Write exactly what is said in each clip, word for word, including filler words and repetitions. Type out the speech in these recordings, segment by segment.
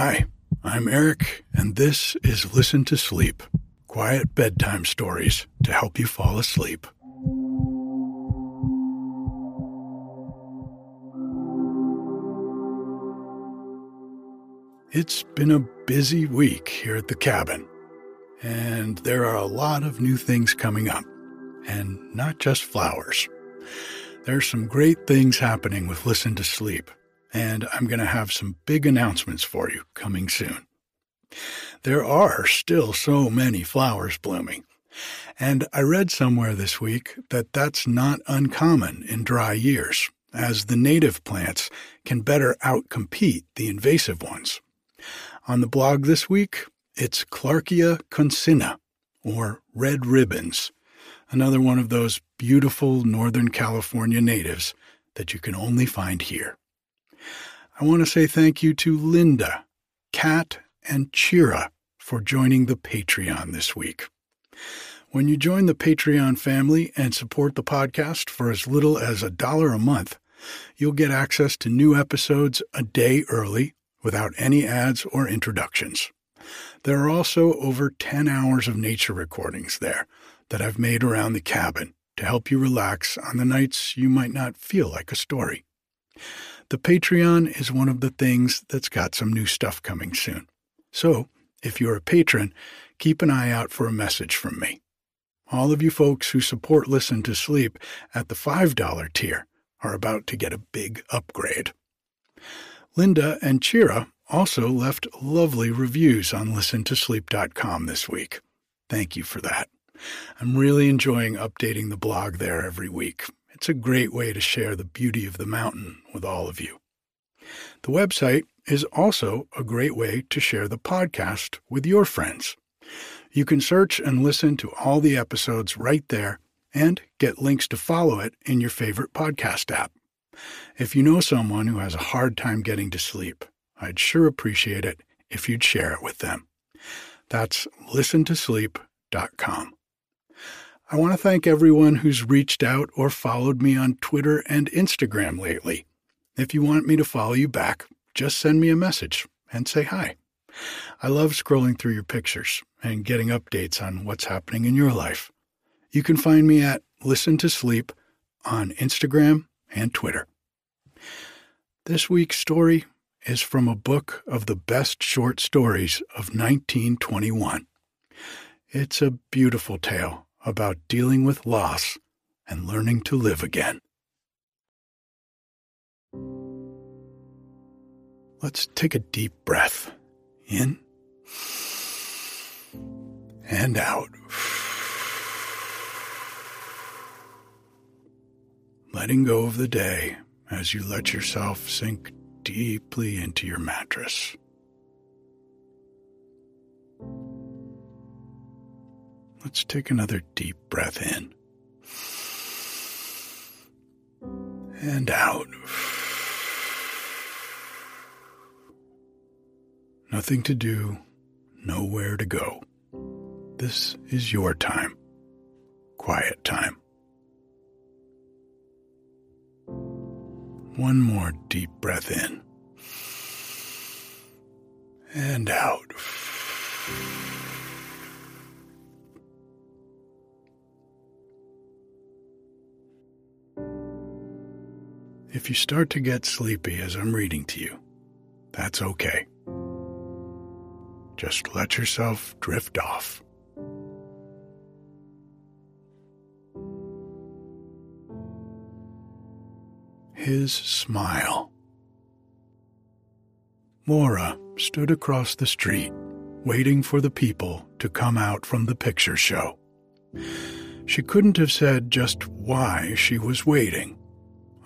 Hi, I'm Eric, and this is Listen to Sleep, quiet bedtime stories to help you fall asleep. It's been a busy week here at the cabin, and there are a lot of new things coming up, and not just flowers. There's some great things happening with Listen to Sleep, and I'm going to have some big announcements for you coming soon. There are still so many flowers blooming, and I read somewhere this week that that's not uncommon in dry years, as the native plants can better outcompete the invasive ones. On the blog this week, it's Clarkia consina, or red ribbons, another one of those beautiful Northern California natives that you can only find here. I want to say thank you to Linda, Kat, and Chira for joining the Patreon this week. When you join the Patreon family and support the podcast for as little as a dollar a month, you'll get access to new episodes a day early without any ads or introductions. There are also over ten hours of nature recordings there that I've made around the cabin to help you relax on the nights you might not feel like a story. The Patreon is one of the things that's got some new stuff coming soon. So, if you're a patron, keep an eye out for a message from me. All of you folks who support Listen to Sleep at the five dollar tier are about to get a big upgrade. Linda and Chira also left lovely reviews on listen to sleep dot com this week. Thank you for that. I'm really enjoying updating the blog there every week. It's a great way to share the beauty of the mountain with all of you. The website is also a great way to share the podcast with your friends. You can search and listen to all the episodes right there and get links to follow it in your favorite podcast app. If you know someone who has a hard time getting to sleep, I'd sure appreciate it if you'd share it with them. That's listen to sleep dot com. I want to thank everyone who's reached out or followed me on Twitter and Instagram lately. If you want me to follow you back, just send me a message and say hi. I love scrolling through your pictures and getting updates on what's happening in your life. You can find me at Listen to Sleep on Instagram and Twitter. This week's story is from a book of the best short stories of nineteen twenty-one. It's a beautiful tale about dealing with loss and learning to live again. Let's take a deep breath in and out, letting go of the day as you let yourself sink deeply into your mattress. Let's take another deep breath in and out. Nothing to do, nowhere to go. This is your time, quiet time. One more deep breath in and out. If you start to get sleepy as I'm reading to you, that's okay. Just let yourself drift off. His smile. Laura stood across the street, waiting for the people to come out from the picture show. She couldn't have said just why she was waiting,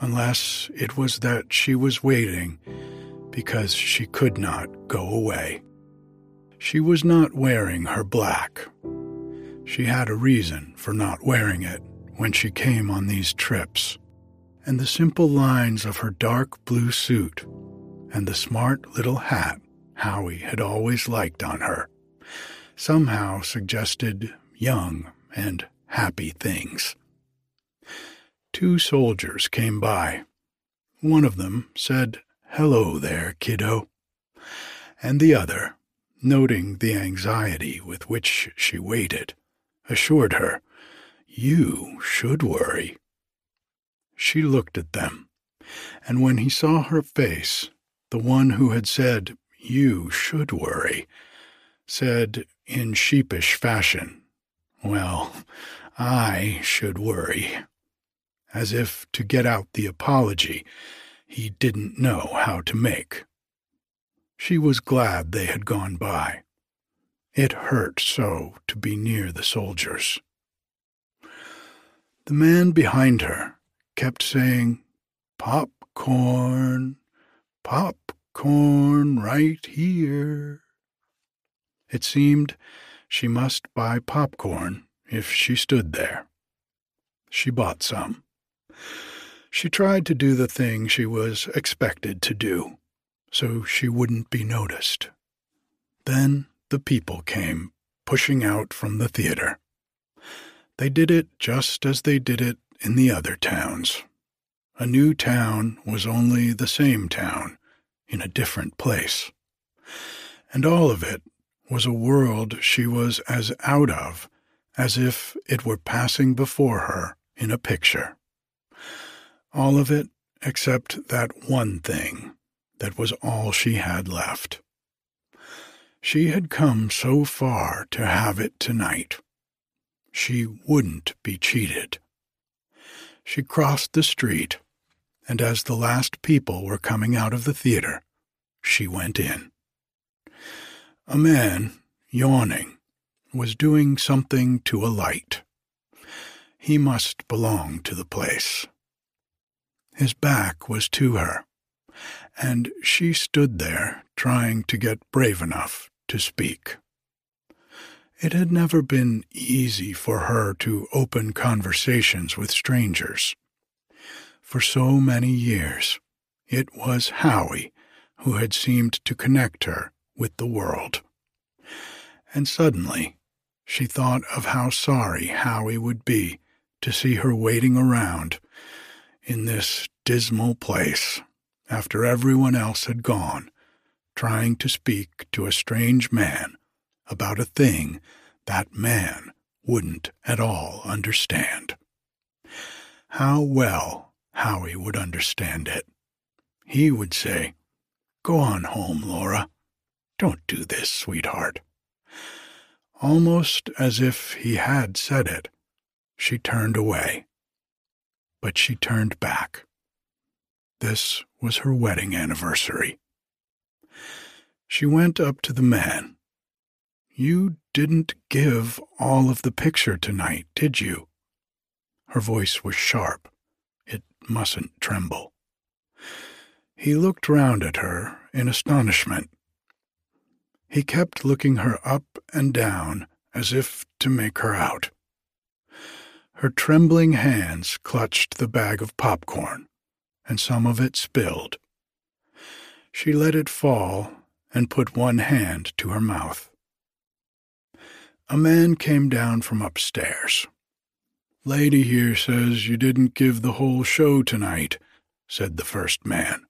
unless it was that she was waiting because she could not go away. She was not wearing her black. She had a reason for not wearing it when she came on these trips, and the simple lines of her dark blue suit and the smart little hat Howie had always liked on her somehow suggested young and happy things. Two soldiers came by. One of them said, "Hello there, kiddo," and the other, noting the anxiety with which she waited, assured her, "You should worry." She looked at them, and when he saw her face, the one who had said, "You should worry," said in sheepish fashion, "Well, I should worry," as if to get out the apology he didn't know how to make. She was glad they had gone by. It hurt so to be near the soldiers. The man behind her kept saying, "Popcorn, popcorn right here." It seemed she must buy popcorn if she stood there. She bought some. She tried to do the thing she was expected to do, so she wouldn't be noticed. Then the people came, pushing out from the theater. They did it just as they did it in the other towns. A new town was only the same town, in a different place. And all of it was a world she was as out of as if it were passing before her in a picture. All of it except that one thing that was all she had left. She had come so far to have it tonight. She wouldn't be cheated. She crossed the street, and as the last people were coming out of the theater, she went in. A man, yawning, was doing something to a light. He must belong to the place. His back was to her, and she stood there trying to get brave enough to speak. It had never been easy for her to open conversations with strangers. For so many years, it was Howie who had seemed to connect her with the world. And suddenly, she thought of how sorry Howie would be to see her waiting around in this dismal place after everyone else had gone, trying to speak to a strange man about a thing that man wouldn't at all understand. How well Howie would understand it. He would say, "Go on home, Laura. Don't do this, sweetheart." Almost as if he had said it, she turned away. But she turned back. This was her wedding anniversary. She went up to the man. "You didn't give all of the picture tonight, did you?" Her voice was sharp. It mustn't tremble. He looked round at her in astonishment. He kept looking her up and down as if to make her out. Her trembling hands clutched the bag of popcorn, and some of it spilled. She let it fall and put one hand to her mouth. A man came down from upstairs. "Lady here says you didn't give the whole show tonight," said the first man.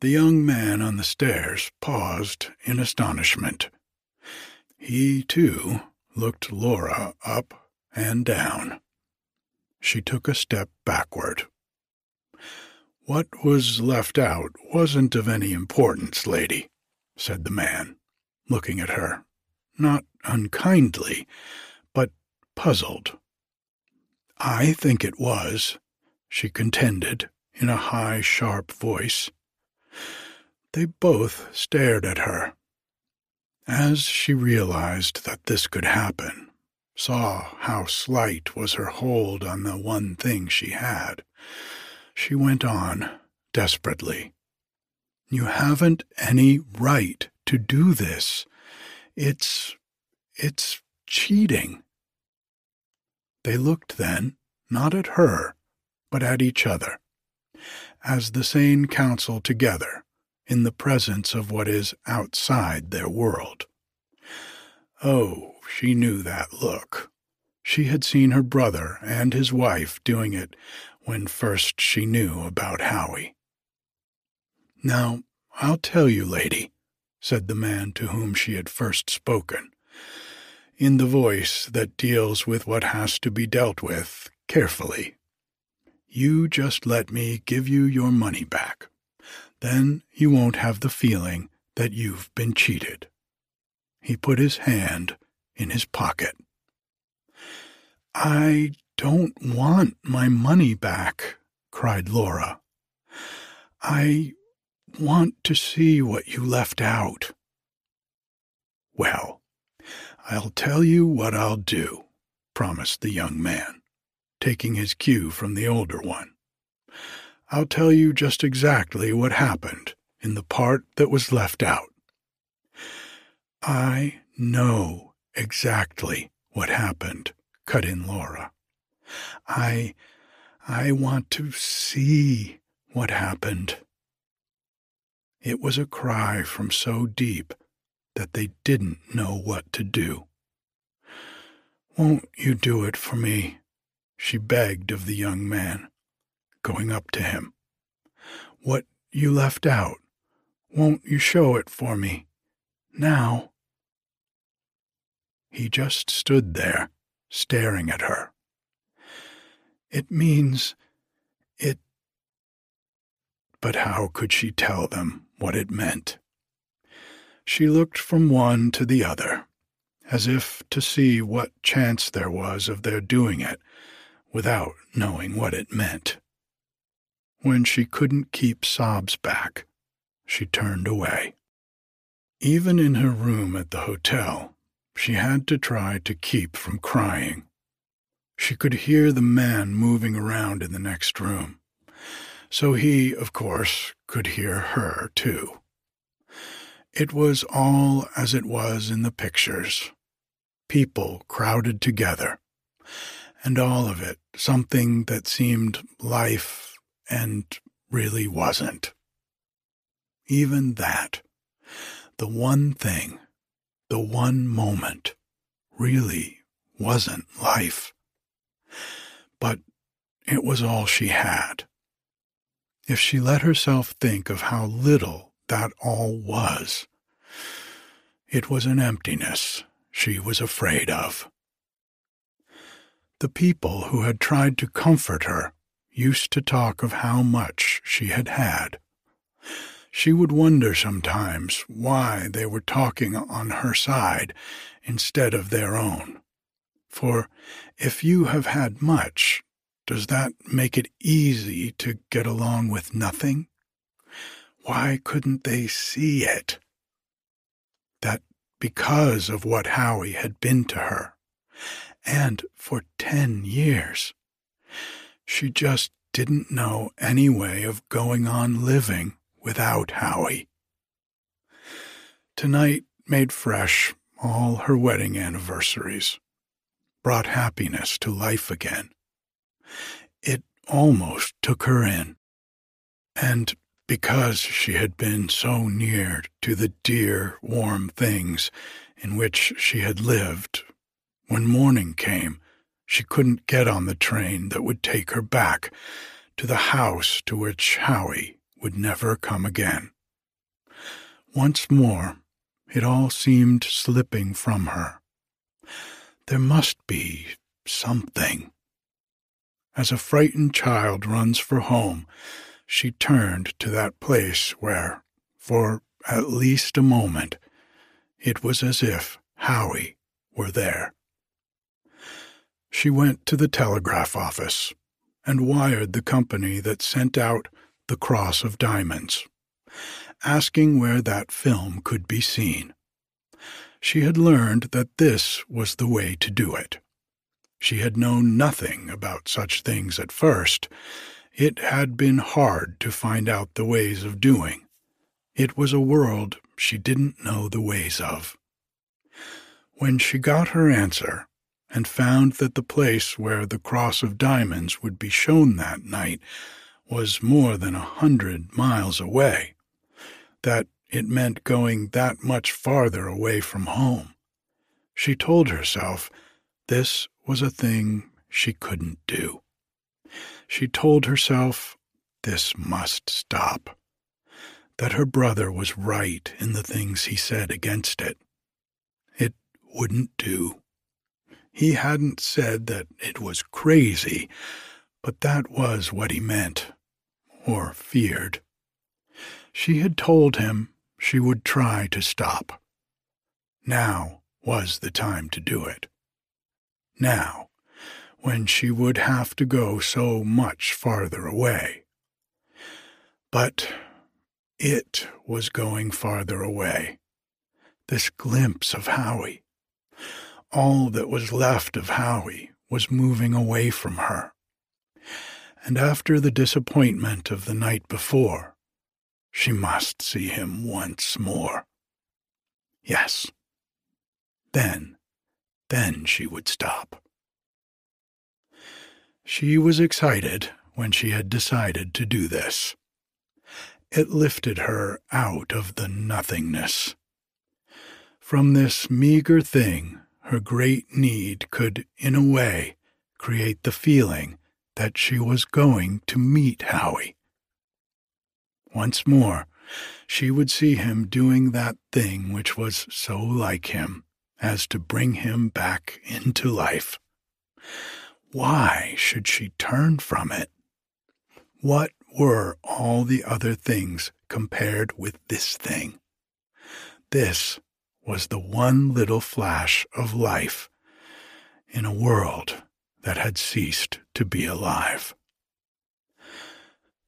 The young man on the stairs paused in astonishment. He, too, looked Laura up and down. She took a step backward. "What was left out wasn't of any importance, lady," said the man, looking at her, not unkindly, but puzzled. "I think it was," she contended in a high, sharp voice. They both stared at her. As she realized that this could happen, saw how slight was her hold on the one thing she had, she went on desperately. "You haven't any right to do this. It's... it's cheating." They looked then, not at her, but at each other, as the sane council together, in the presence of what is outside their world. Oh, she knew that look. She had seen her brother and his wife doing it when first she knew about Howie. "Now, I'll tell you, lady," said the man to whom she had first spoken, in the voice that deals with what has to be dealt with carefully. You just let me give you your money back. Then you won't have the feeling that you've been cheated. He put his hand in his pocket. I don't want my money back, cried Laura. I want to see what you left out. Well, I'll tell you what I'll do, promised the young man, taking his cue from the older one. I'll tell you just exactly what happened in the part that was left out. I know exactly what happened, cut in Laura. I, I want to see what happened. It was a cry from so deep that they didn't know what to do. Won't you do it for me? She begged of the young man, going up to him. What you left out, won't you show it for me? Now? He just stood there, staring at her. It means... it... But how could she tell them what it meant? She looked from one to the other, as if to see what chance there was of their doing it, without knowing what it meant. When she couldn't keep sobs back, she turned away. Even in her room at the hotel, she had to try to keep from crying. She could hear the man moving around in the next room, so he, of course, could hear her, too. It was all as it was in the pictures, people crowded together, and all of it something that seemed life and really wasn't. Even that, the one thing, the one moment, really wasn't life. But it was all she had. If she let herself think of how little that all was, it was an emptiness she was afraid of. The people who had tried to comfort her used to talk of how much she had had. She would wonder sometimes why they were talking on her side instead of their own. For if you have had much, does that make it easy to get along with nothing? Why couldn't they see it? That because of what Howie had been to her, and for ten years, she just didn't know any way of going on living without Howie. Tonight made fresh all her wedding anniversaries, brought happiness to life again. It almost took her in, and because she had been so near to the dear, warm things in which she had lived, when morning came, she couldn't get on the train that would take her back to the house to which Howie would never come again. Once more, it all seemed slipping from her. There must be something. As a frightened child runs for home, she turned to that place where, for at least a moment, it was as if Howie were there. She went to the telegraph office and wired the company that sent out The Cross of Diamonds, asking where that film could be seen. She had learned that this was the way to do it. She had known nothing about such things at first. It had been hard to find out the ways of doing. It was a world she didn't know the ways of. When she got her answer, and found that the place where The Cross of Diamonds would be shown that night was more than a hundred miles away, that it meant going that much farther away from home, she told herself this was a thing she couldn't do. She told herself this must stop. that her brother was right in the things he said against it. It wouldn't do. He hadn't said that it was crazy, but that was what he meant, or feared. She had told him she would try to stop. Now was the time to do it. Now, when she would have to go so much farther away. But it was going farther away. This glimpse of Howie. All that was left of Howie was moving away from her. And after the disappointment of the night before, she must see him once more. Yes. Then, then she would stop. She was excited when she had decided to do this. It lifted her out of the nothingness. From this meager thing, her great need could, in a way, create the feeling that she was going to meet Howie. Once more, she would see him doing that thing which was so like him as to bring him back into life. Why should she turn from it? What were all the other things compared with this thing? This was the one little flash of life in a world that had ceased to be alive.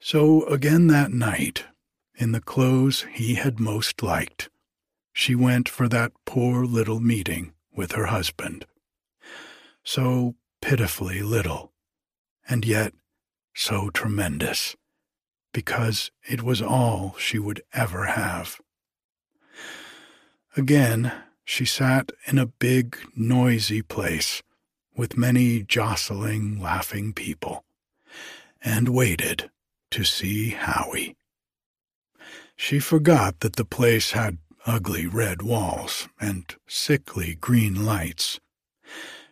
So again that night, in the clothes he had most liked, she went for that poor little meeting with her husband. So pitifully little, and yet so tremendous, because it was all she would ever have. Again, she sat in a big, noisy place with many jostling, laughing people, and waited to see Howie. She forgot that the place had ugly red walls and sickly green lights.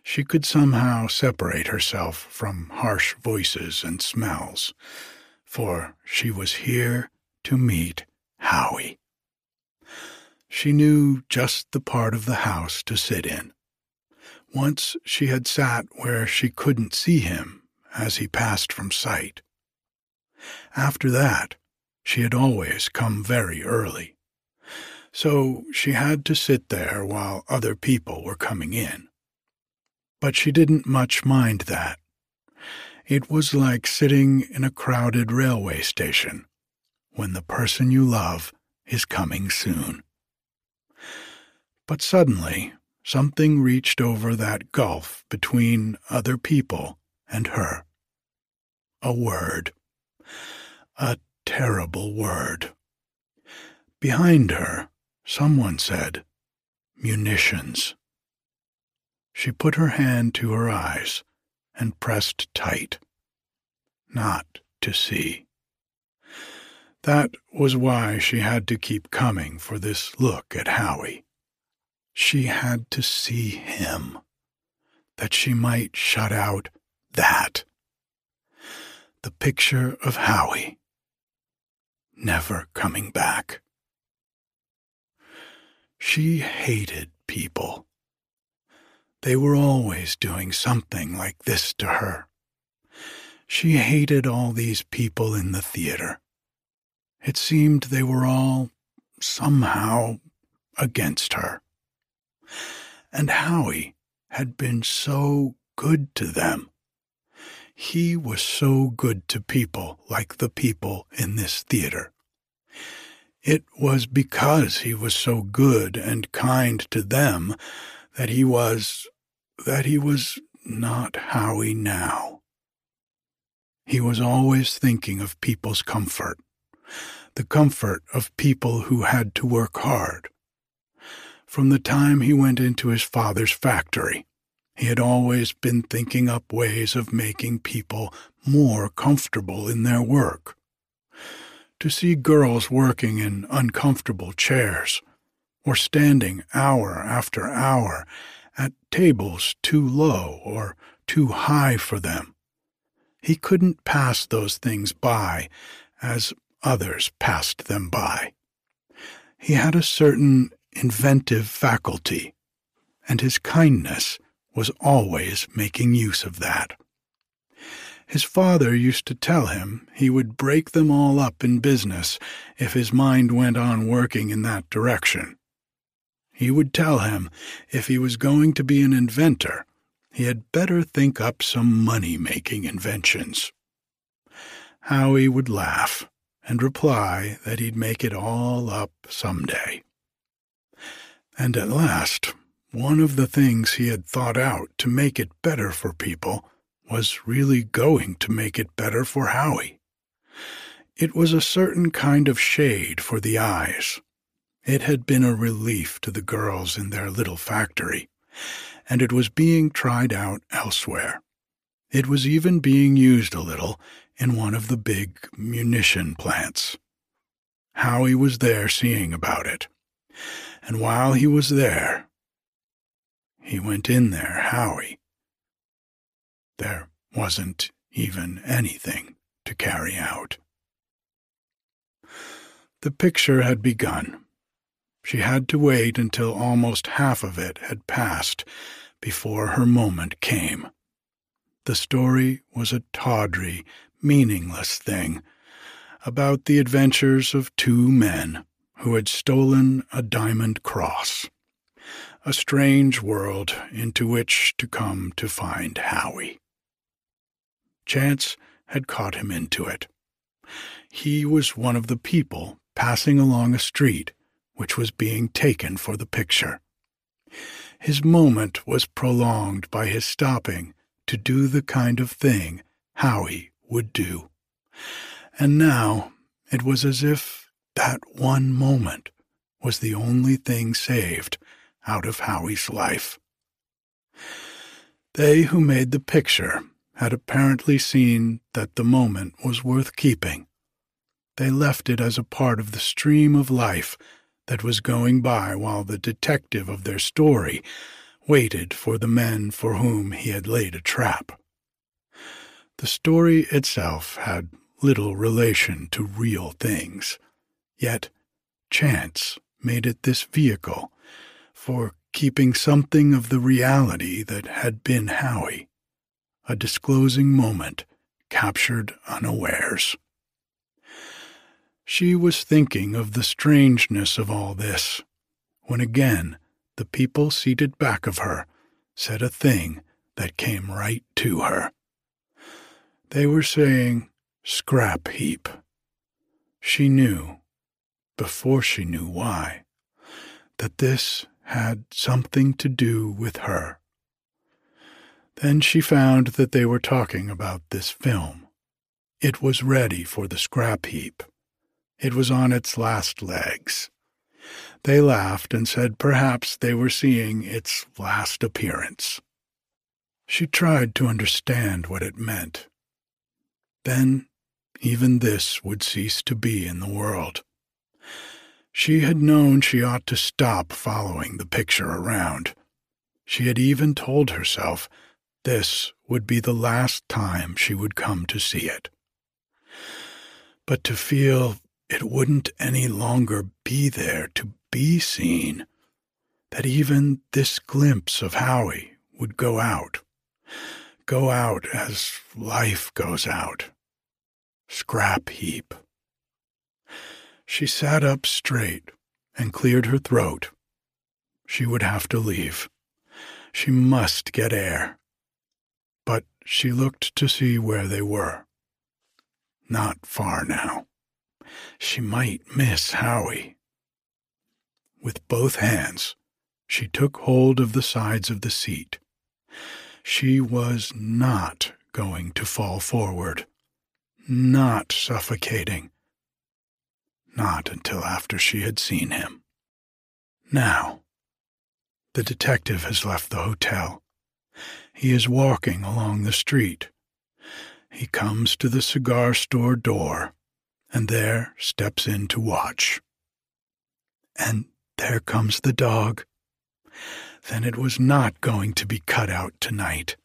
She could somehow separate herself from harsh voices and smells, for she was here to meet Howie. She knew just the part of the house to sit in. Once she had sat where she couldn't see him as he passed from sight. After that, she had always come very early. So she had to sit there while other people were coming in. But she didn't much mind that. It was like sitting in a crowded railway station when the person you love is coming soon. But suddenly, something reached over that gulf between other people and her. A word. A terrible word. Behind her, someone said, "Munitions." She put her hand to her eyes and pressed tight. Not to see. That was why she had to keep coming for this look at Howie. She had to see him, that she might shut out that. The picture of Howie. Never coming back. She hated people. They were always doing something like this to her. She hated all these people in the theater. It seemed they were all, somehow, against her. And Howie had been so good to them. He was so good to people like the people in this theater. It was because he was so good and kind to them that he was, that he was not Howie now. He was always thinking of people's comfort, the comfort of people who had to work hard. From the time he went into his father's factory, he had always been thinking up ways of making people more comfortable in their work. To see girls working in uncomfortable chairs, or standing hour after hour at tables too low or too high for them, he couldn't pass those things by as others passed them by. He had a certain inventive faculty, and his kindness was always making use of that. His father used to tell him he would break them all up in business if his mind went on working in that direction. He would tell him if he was going to be an inventor, he had better think up some money-making inventions. Howie would laugh and reply that he'd make it all up someday. And at last, one of the things he had thought out to make it better for people was really going to make it better for Howie. It was a certain kind of shade for the eyes. It had been a relief to the girls in their little factory, and it was being tried out elsewhere. It was even being used a little in one of the big munition plants. Howie was there seeing about it, and while he was there, he went in there, Howie. There wasn't even anything to carry out. The picture had begun. She had to wait until almost half of it had passed before her moment came. The story was a tawdry, meaningless thing about the adventures of two men who had stolen a diamond cross, a strange world into which to come to find Howie. Chance had caught him into it. He was one of the people passing along a street which was being taken for the picture. His moment was prolonged by his stopping to do the kind of thing Howie would do. And now it was as if that one moment was the only thing saved out of Howie's life. They who made the picture had apparently seen that the moment was worth keeping. They left it as a part of the stream of life that was going by while the detective of their story waited for the men for whom he had laid a trap. The story itself had little relation to real things, yet chance made it this vehicle for keeping something of the reality that had been Howie, a disclosing moment captured unawares. She was thinking of the strangeness of all this, when again the people seated back of her said a thing that came right to her. They were saying, "Scrap heap." She knew, before she knew why, that this had something to do with her. Then she found that they were talking about this film. It was ready for the scrap heap. It was on its last legs. They laughed and said perhaps they were seeing its last appearance. She tried to understand what it meant. Then even this would cease to be in the world. She had known she ought to stop following the picture around. She had even told herself this would be the last time she would come to see it. But to feel it wouldn't any longer be there to be seen, that even this glimpse of Howie would go out, go out as life goes out. Scrap heap. She sat up straight and cleared her throat. She would have to leave. She must get air. But she looked to see where they were. Not far now. She might miss Howie. With both hands, she took hold of the sides of the seat. She was not going to fall forward, not suffocating. Not until after she had seen him. Now, the detective has left the hotel. He is walking along the street. He comes to the cigar store door, and there steps in to watch. And there comes the dog. Then it was not going to be cut out tonight.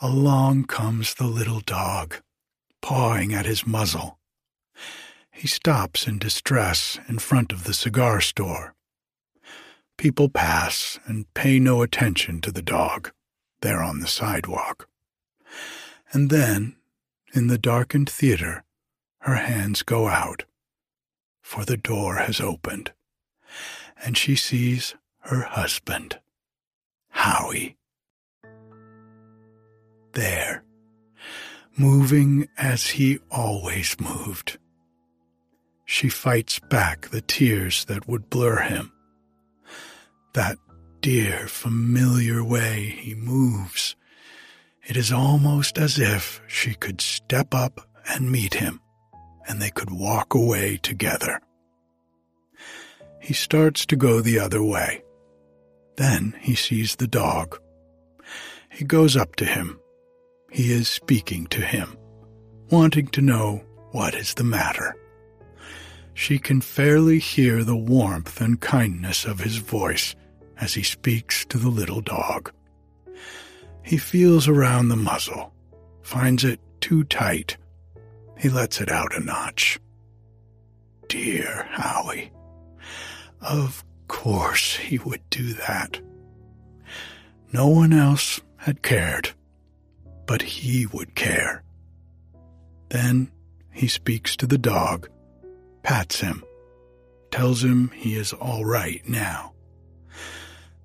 Along comes the little dog, pawing at his muzzle. He stops in distress in front of the cigar store. People pass and pay no attention to the dog. They're on the sidewalk. And then, in the darkened theater, her hands go out, for the door has opened, and she sees her husband, Howie, there, moving as he always moved. She fights back the tears that would blur him. That dear, familiar way he moves. It is almost as if she could step up and meet him, and they could walk away together. He starts to go the other way. Then he sees the dog. He goes up to him. He is speaking to him, wanting to know what is the matter. She can fairly hear the warmth and kindness of his voice as he speaks to the little dog. He feels around the muzzle, finds it too tight. He lets it out a notch. Dear Howie, of course he would do that. No one else had cared, but he would care. Then he speaks to the dog, pats him, tells him he is all right now.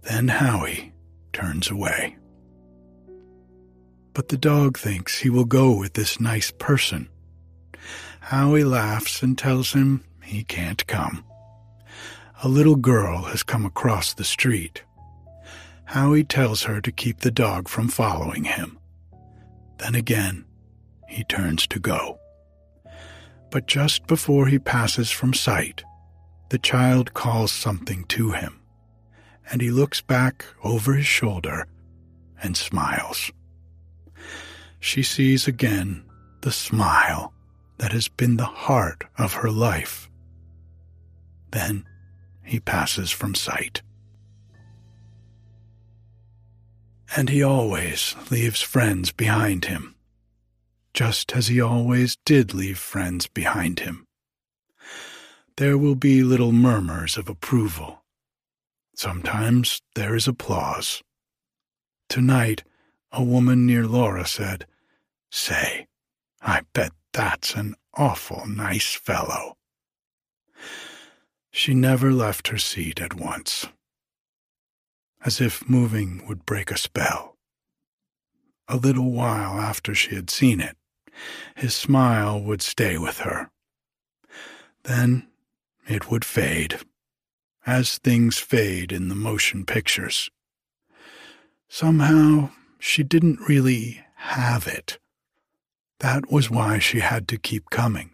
Then Howie turns away. But the dog thinks he will go with this nice person. Howie laughs and tells him he can't come. A little girl has come across the street. Howie tells her to keep the dog from following him. Then again, he turns to go. But just before he passes from sight, the child calls something to him, and he looks back over his shoulder and smiles. She sees again the smile that has been the heart of her life. Then he passes from sight. And he always leaves friends behind him, just as he always did leave friends behind him. There will be little murmurs of approval. Sometimes there is applause. Tonight, a woman near Laura said, "Say, I bet that's an awful nice fellow." She never left her seat at once, as if moving would break a spell. A little while after she had seen it, his smile would stay with her. Then it would fade, as things fade in the motion pictures. Somehow, she didn't really have it. That was why she had to keep coming,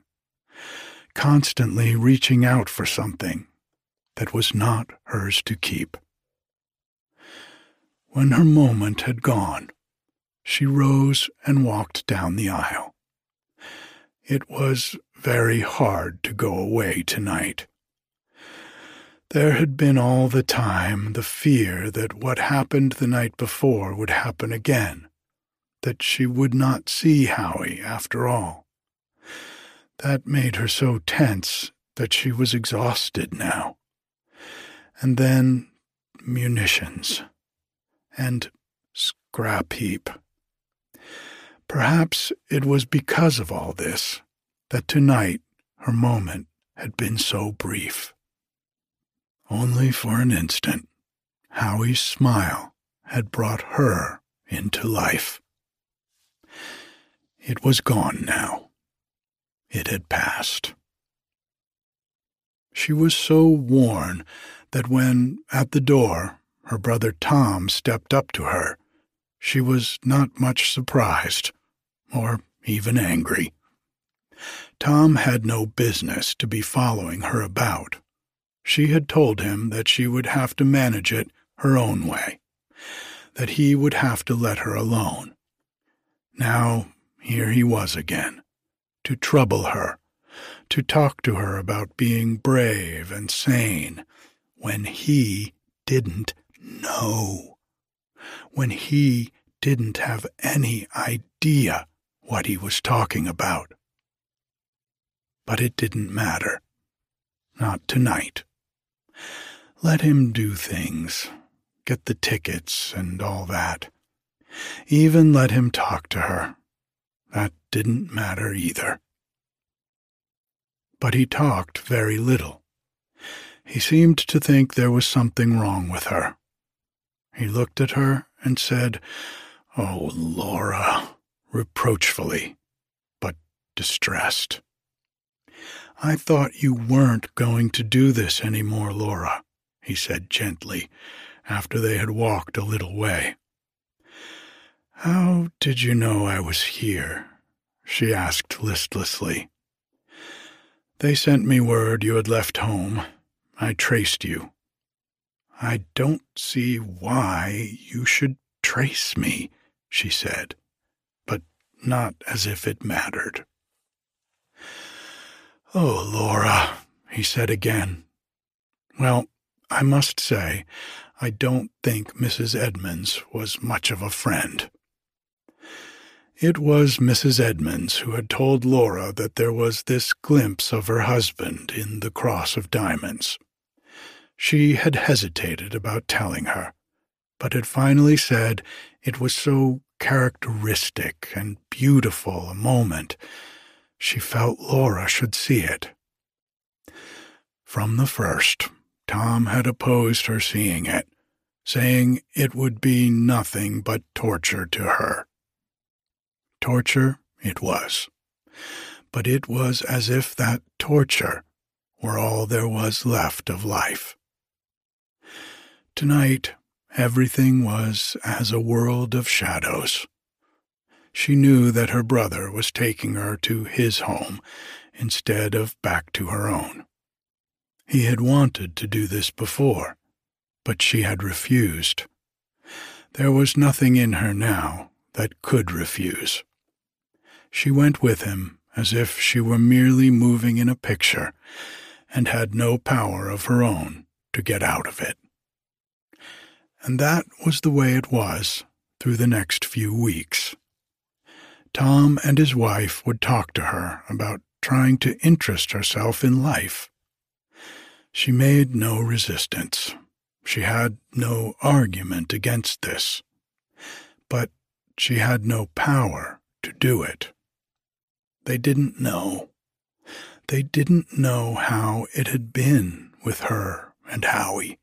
constantly reaching out for something that was not hers to keep. When her moment had gone, she rose and walked down the aisle. It was very hard to go away tonight. There had been all the time the fear that what happened the night before would happen again, that she would not see Howie after all. That made her so tense that she was exhausted now. And then munitions and scrap heap. Perhaps it was because of all this that tonight her moment had been so brief. Only for an instant, Howie's smile had brought her into life. It was gone now. It had passed. She was so worn that when, at the door, her brother Tom stepped up to her, she was not much surprised, or even angry. Tom had no business to be following her about. She had told him that she would have to manage it her own way, that he would have to let her alone. Now, here he was again, to trouble her, to talk to her about being brave and sane, when he didn't know, when he didn't have any idea what he was talking about. but it didn't matter. Not tonight. Let him do things, get the tickets and all that. Even let him talk to her. That didn't matter either. But he talked very little. He seemed to think there was something wrong with her. He looked at her and said, "Oh, Laura," reproachfully, but distressed. "I thought you weren't going to do this any more, Laura," he said gently, after they had walked a little way. "How did you know I was here?" she asked listlessly. "They sent me word you had left home. I traced you." "I don't see why you should trace me," she said, but not as if it mattered. "Oh, Laura," he said again. "Well, I must say, I don't think Missus Edmonds was much of a friend." It was Missus Edmonds who had told Laura that there was this glimpse of her husband in The Cross of Diamonds. She had hesitated about telling her, but had finally said it was so characteristic and beautiful a moment, she felt Laura should see it. From the first, Tom had opposed her seeing it, saying it would be nothing but torture to her. Torture it was, but it was as if that torture were all there was left of life. Tonight, everything was as a world of shadows. She knew that her brother was taking her to his home instead of back to her own. He had wanted to do this before, but she had refused. There was nothing in her now that could refuse. She went with him as if she were merely moving in a picture and had no power of her own to get out of it. And that was the way it was through the next few weeks. Tom and his wife would talk to her about trying to interest herself in life. She made no resistance. She had no argument against this. But she had no power to do it. They didn't know. They didn't know how it had been with her and Howie.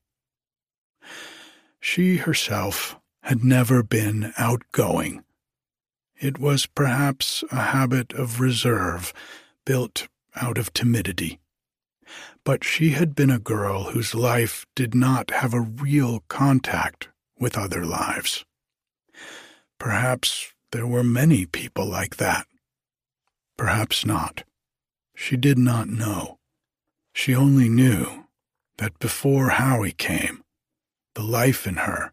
She herself had never been outgoing. It was perhaps a habit of reserve built out of timidity. But she had been a girl whose life did not have a real contact with other lives. Perhaps there were many people like that. Perhaps not. She did not know. She only knew that before Howie came, the life in her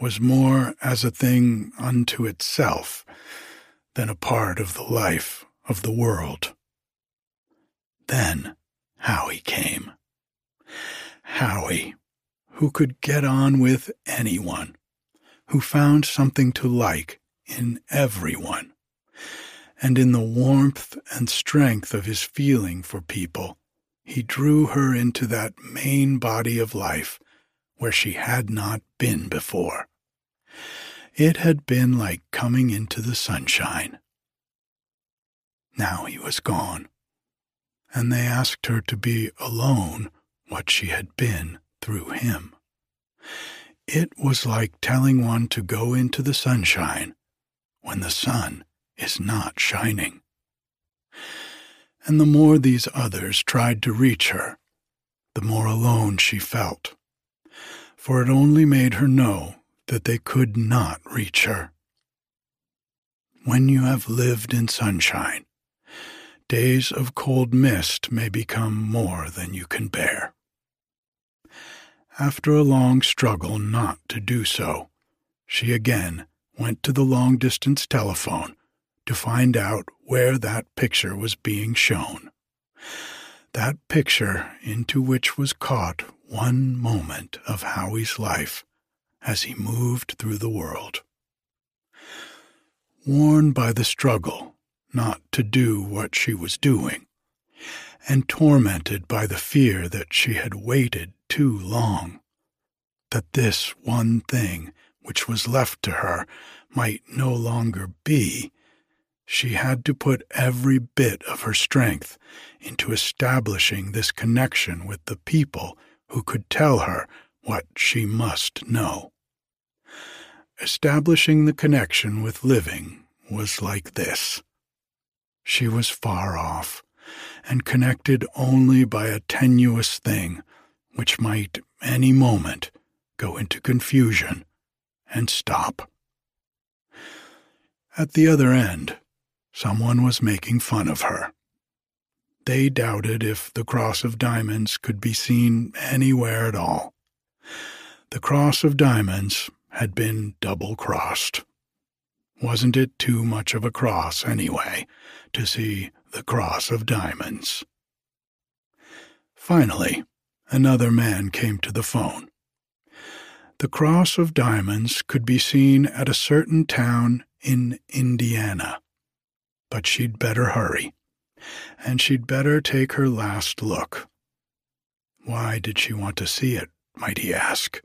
was more as a thing unto itself than a part of the life of the world. Then Howie came. Howie, who could get on with anyone, who found something to like in everyone, and in the warmth and strength of his feeling for people, he drew her into that main body of life where she had not been before. It had been like coming into the sunshine. Now he was gone, and they asked her to be alone what she had been through him. It was like telling one to go into the sunshine when the sun is not shining. And the more these others tried to reach her, the more alone she felt, for it only made her know that they could not reach her. When you have lived in sunshine, days of cold mist may become more than you can bear. After a long struggle not to do so, she again went to the long-distance telephone to find out where that picture was being shown. That picture into which was caught one moment of Howie's life as he moved through the world. Worn by the struggle not to do what she was doing, and tormented by the fear that she had waited too long, that this one thing which was left to her might no longer be, she had to put every bit of her strength into establishing this connection with the people who could tell her what she must know. Establishing the connection with living was like this. She was far off, and connected only by a tenuous thing which might any moment go into confusion and stop. At the other end, someone was making fun of her. They doubted if the Cross of Diamonds could be seen anywhere at all. The Cross of Diamonds had been double-crossed. Wasn't it too much of a cross, anyway, to see the Cross of Diamonds? Finally, another man came to the phone. The Cross of Diamonds could be seen at a certain town in Indiana, but she'd better hurry, and she'd better take her last look. Why did she want to see it, might he ask?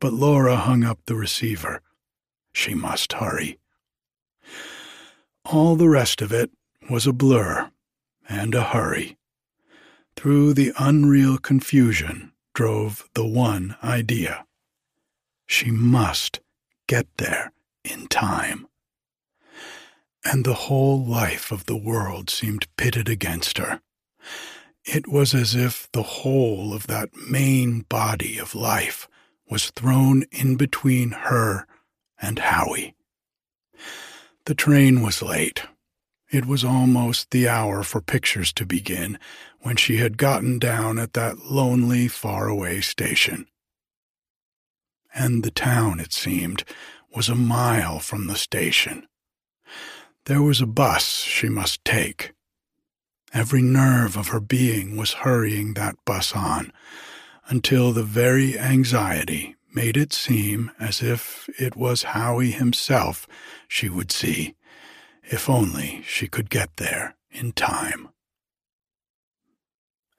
But Laura hung up the receiver. She must hurry. All the rest of it was a blur and a hurry. Through the unreal confusion drove the one idea. She must get there in time. And the whole life of the world seemed pitted against her. It was as if the whole of that main body of life was thrown in between her and Howie. The train was late. It was almost the hour for pictures to begin when she had gotten down at that lonely, faraway station. And the town, it seemed, was a mile from the station. There was a bus she must take. Every nerve of her being was hurrying that bus on, until the very anxiety made it seem as if it was Howie himself she would see, if only she could get there in time.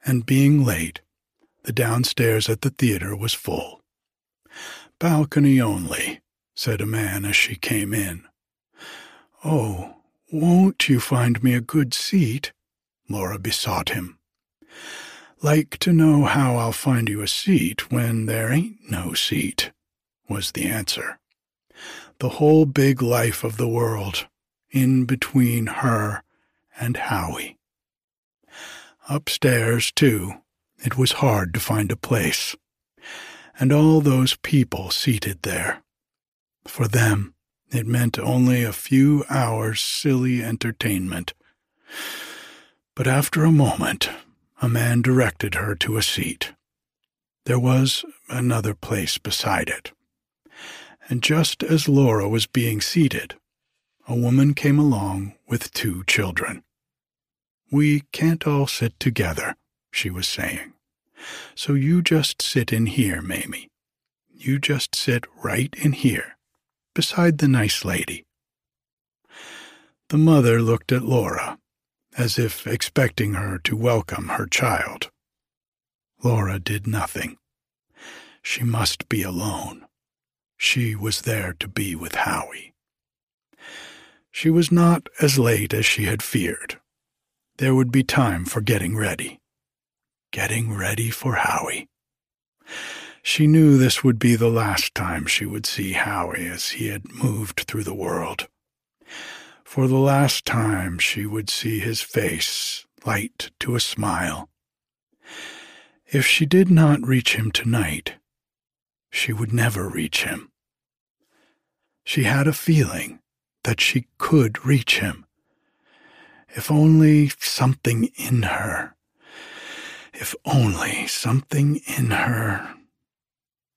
And being late, the downstairs at the theater was full. "Balcony only," said a man as she came in. "Oh, won't you find me a good seat?" Laura besought him. "Like to know how I'll find you a seat when there ain't no seat," was the answer. The whole big life of the world in between her and Howie. Upstairs, too, it was hard to find a place. And all those people seated there. For them, it meant only a few hours' silly entertainment. But after a moment, a man directed her to a seat. There was another place beside it. And just as Laura was being seated, a woman came along with two children. "We can't all sit together," she was saying. "So you just sit in here, Mamie. You just sit right in here, beside the nice lady." The mother looked at Laura, as if expecting her to welcome her child. Laura did nothing. She must be alone. She was there to be with Howie. She was not as late as she had feared. There would be time for getting ready. Getting ready for Howie. She knew this would be the last time she would see Howie as he had moved through the world. For the last time she would see his face light to a smile. If she did not reach him tonight, she would never reach him. She had a feeling that she could reach him. If only something in her. If only something in her.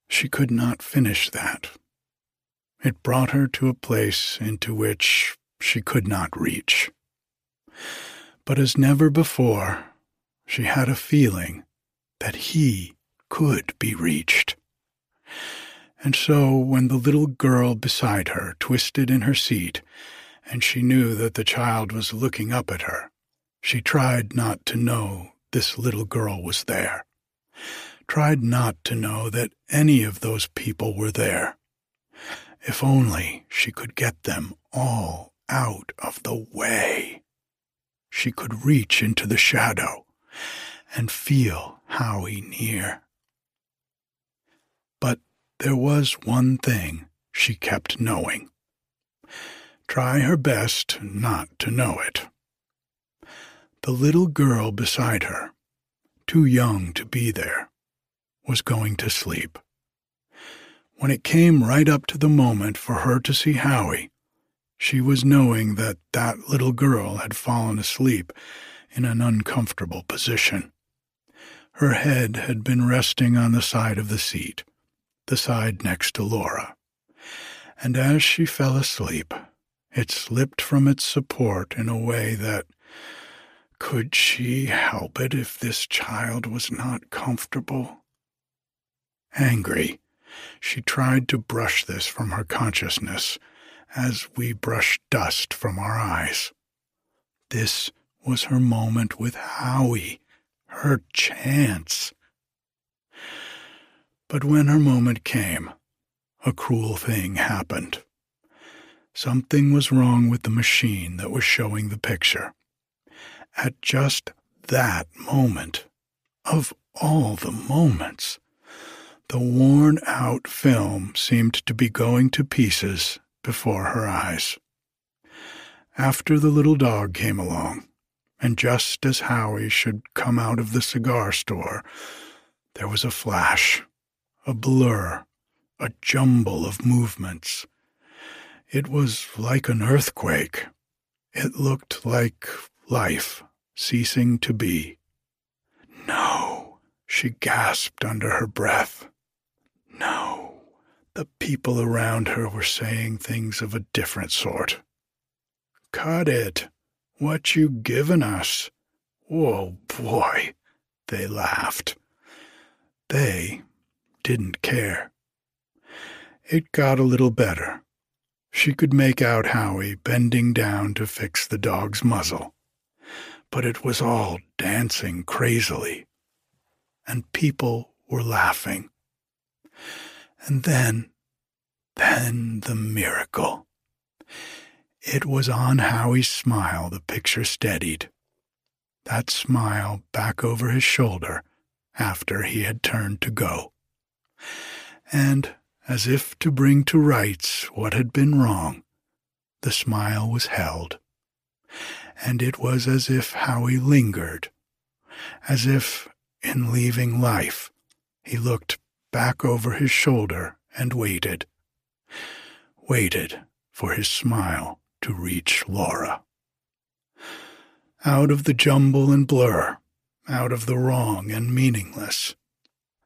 She could not finish that. It brought her to a place into which she could not reach. But as never before, she had a feeling that he could be reached. And so when the little girl beside her twisted in her seat, and she knew that the child was looking up at her, She tried not to know this little girl was there, tried not to know that any of those people were there. If only she could get them all out of the way. She could reach into the shadow and feel Howie near. But there was one thing she kept knowing. Try her best not to know it. The little girl beside her, too young to be there, was going to sleep. When it came right up to the moment for her to see Howie, she was knowing that that little girl had fallen asleep in an uncomfortable position. Her head had been resting on the side of the seat, the side next to Laura, and as she fell asleep, it slipped from its support in a way that, could she help it if this child was not comfortable? Angry, she tried to brush this from her consciousness, as we brush dust from our eyes. This was her moment with Howie, her chance. But when her moment came, a cruel thing happened. Something was wrong with the machine that was showing the picture. At just that moment, of all the moments, the worn-out film seemed to be going to pieces before her eyes. After the little dog came along, and just as Howie should come out of the cigar store, there was a flash, a blur, a jumble of movements. It was like an earthquake. It looked like life ceasing to be. No, she gasped under her breath. No, the people around her were saying things of a different sort. Cut it. What you givin' us? Whoa, boy, they laughed. They didn't care. It got a little better. She could make out Howie bending down to fix the dog's muzzle. But it was all dancing crazily. And people were laughing. And then, then the miracle. It was on Howie's smile the picture steadied. That smile back over his shoulder after he had turned to go. And, as if to bring to rights what had been wrong, the smile was held, and it was as if Howie lingered, as if, in leaving life, he looked back over his shoulder and waited, waited for his smile to reach Laura. Out of the jumble and blur, out of the wrong and meaningless,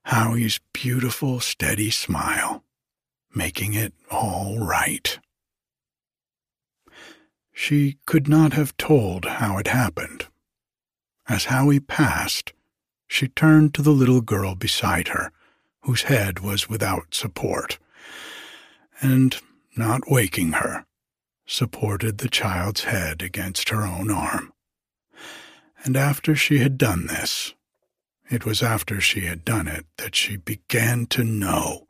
Howie's beautiful, steady smile, making it all right. She could not have told how it happened. As Howie passed, she turned to the little girl beside her, whose head was without support, and, not waking her, supported the child's head against her own arm. And after she had done this, it was after she had done it that she began to know,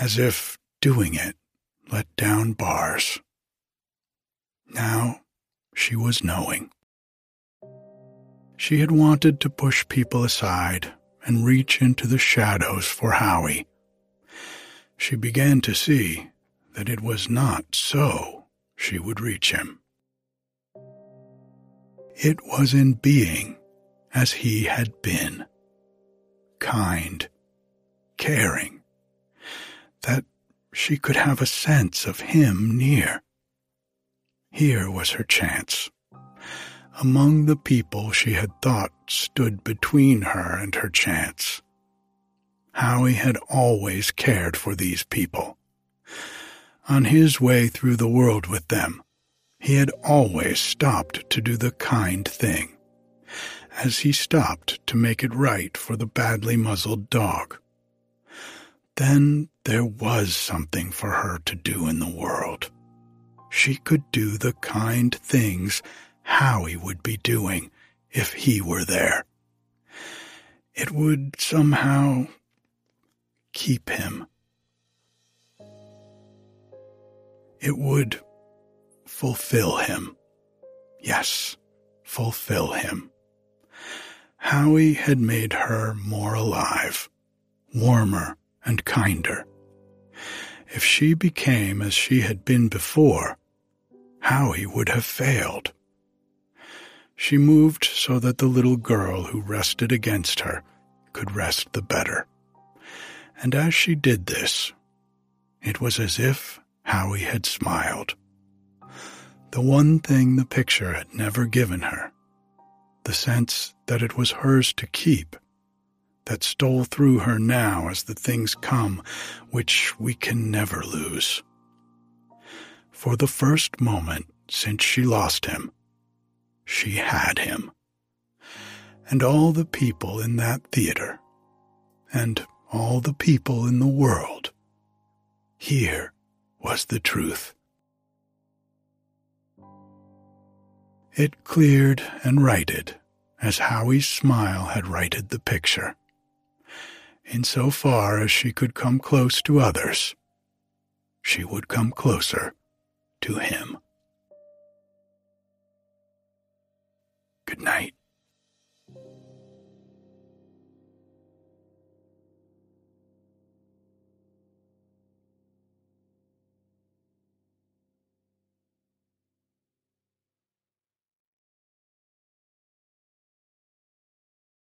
as if doing it let down bars. Now she was knowing. She had wanted to push people aside and reach into the shadows for Howie. She began to see that it was not so she would reach him. It was in being as he had been, kind, caring, that she could have a sense of him near. Here was her chance. Among the people she had thought stood between her and her chance. Howie had always cared for these people. On his way through the world with them, he had always stopped to do the kind thing, as he stopped to make it right for the badly muzzled dog. Then there was something for her to do in the world. She could do the kind things Howie would be doing if he were there. It would somehow keep him. It would fulfill him. Yes, fulfill him. Howie had made her more alive, warmer and kinder. If she became as she had been before, Howie would have failed. She moved so that the little girl who rested against her could rest the better. And as she did this, it was as if Howie had smiled. The one thing the picture had never given her, the sense that it was hers to keep, that stole through her now as the things come which we can never lose. For the first moment since she lost him, she had him. And all the people in that theater, and all the people in the world, here was the truth. It cleared and righted as Howie's smile had righted the picture. Insofar as she could come close to others, she would come closer to him.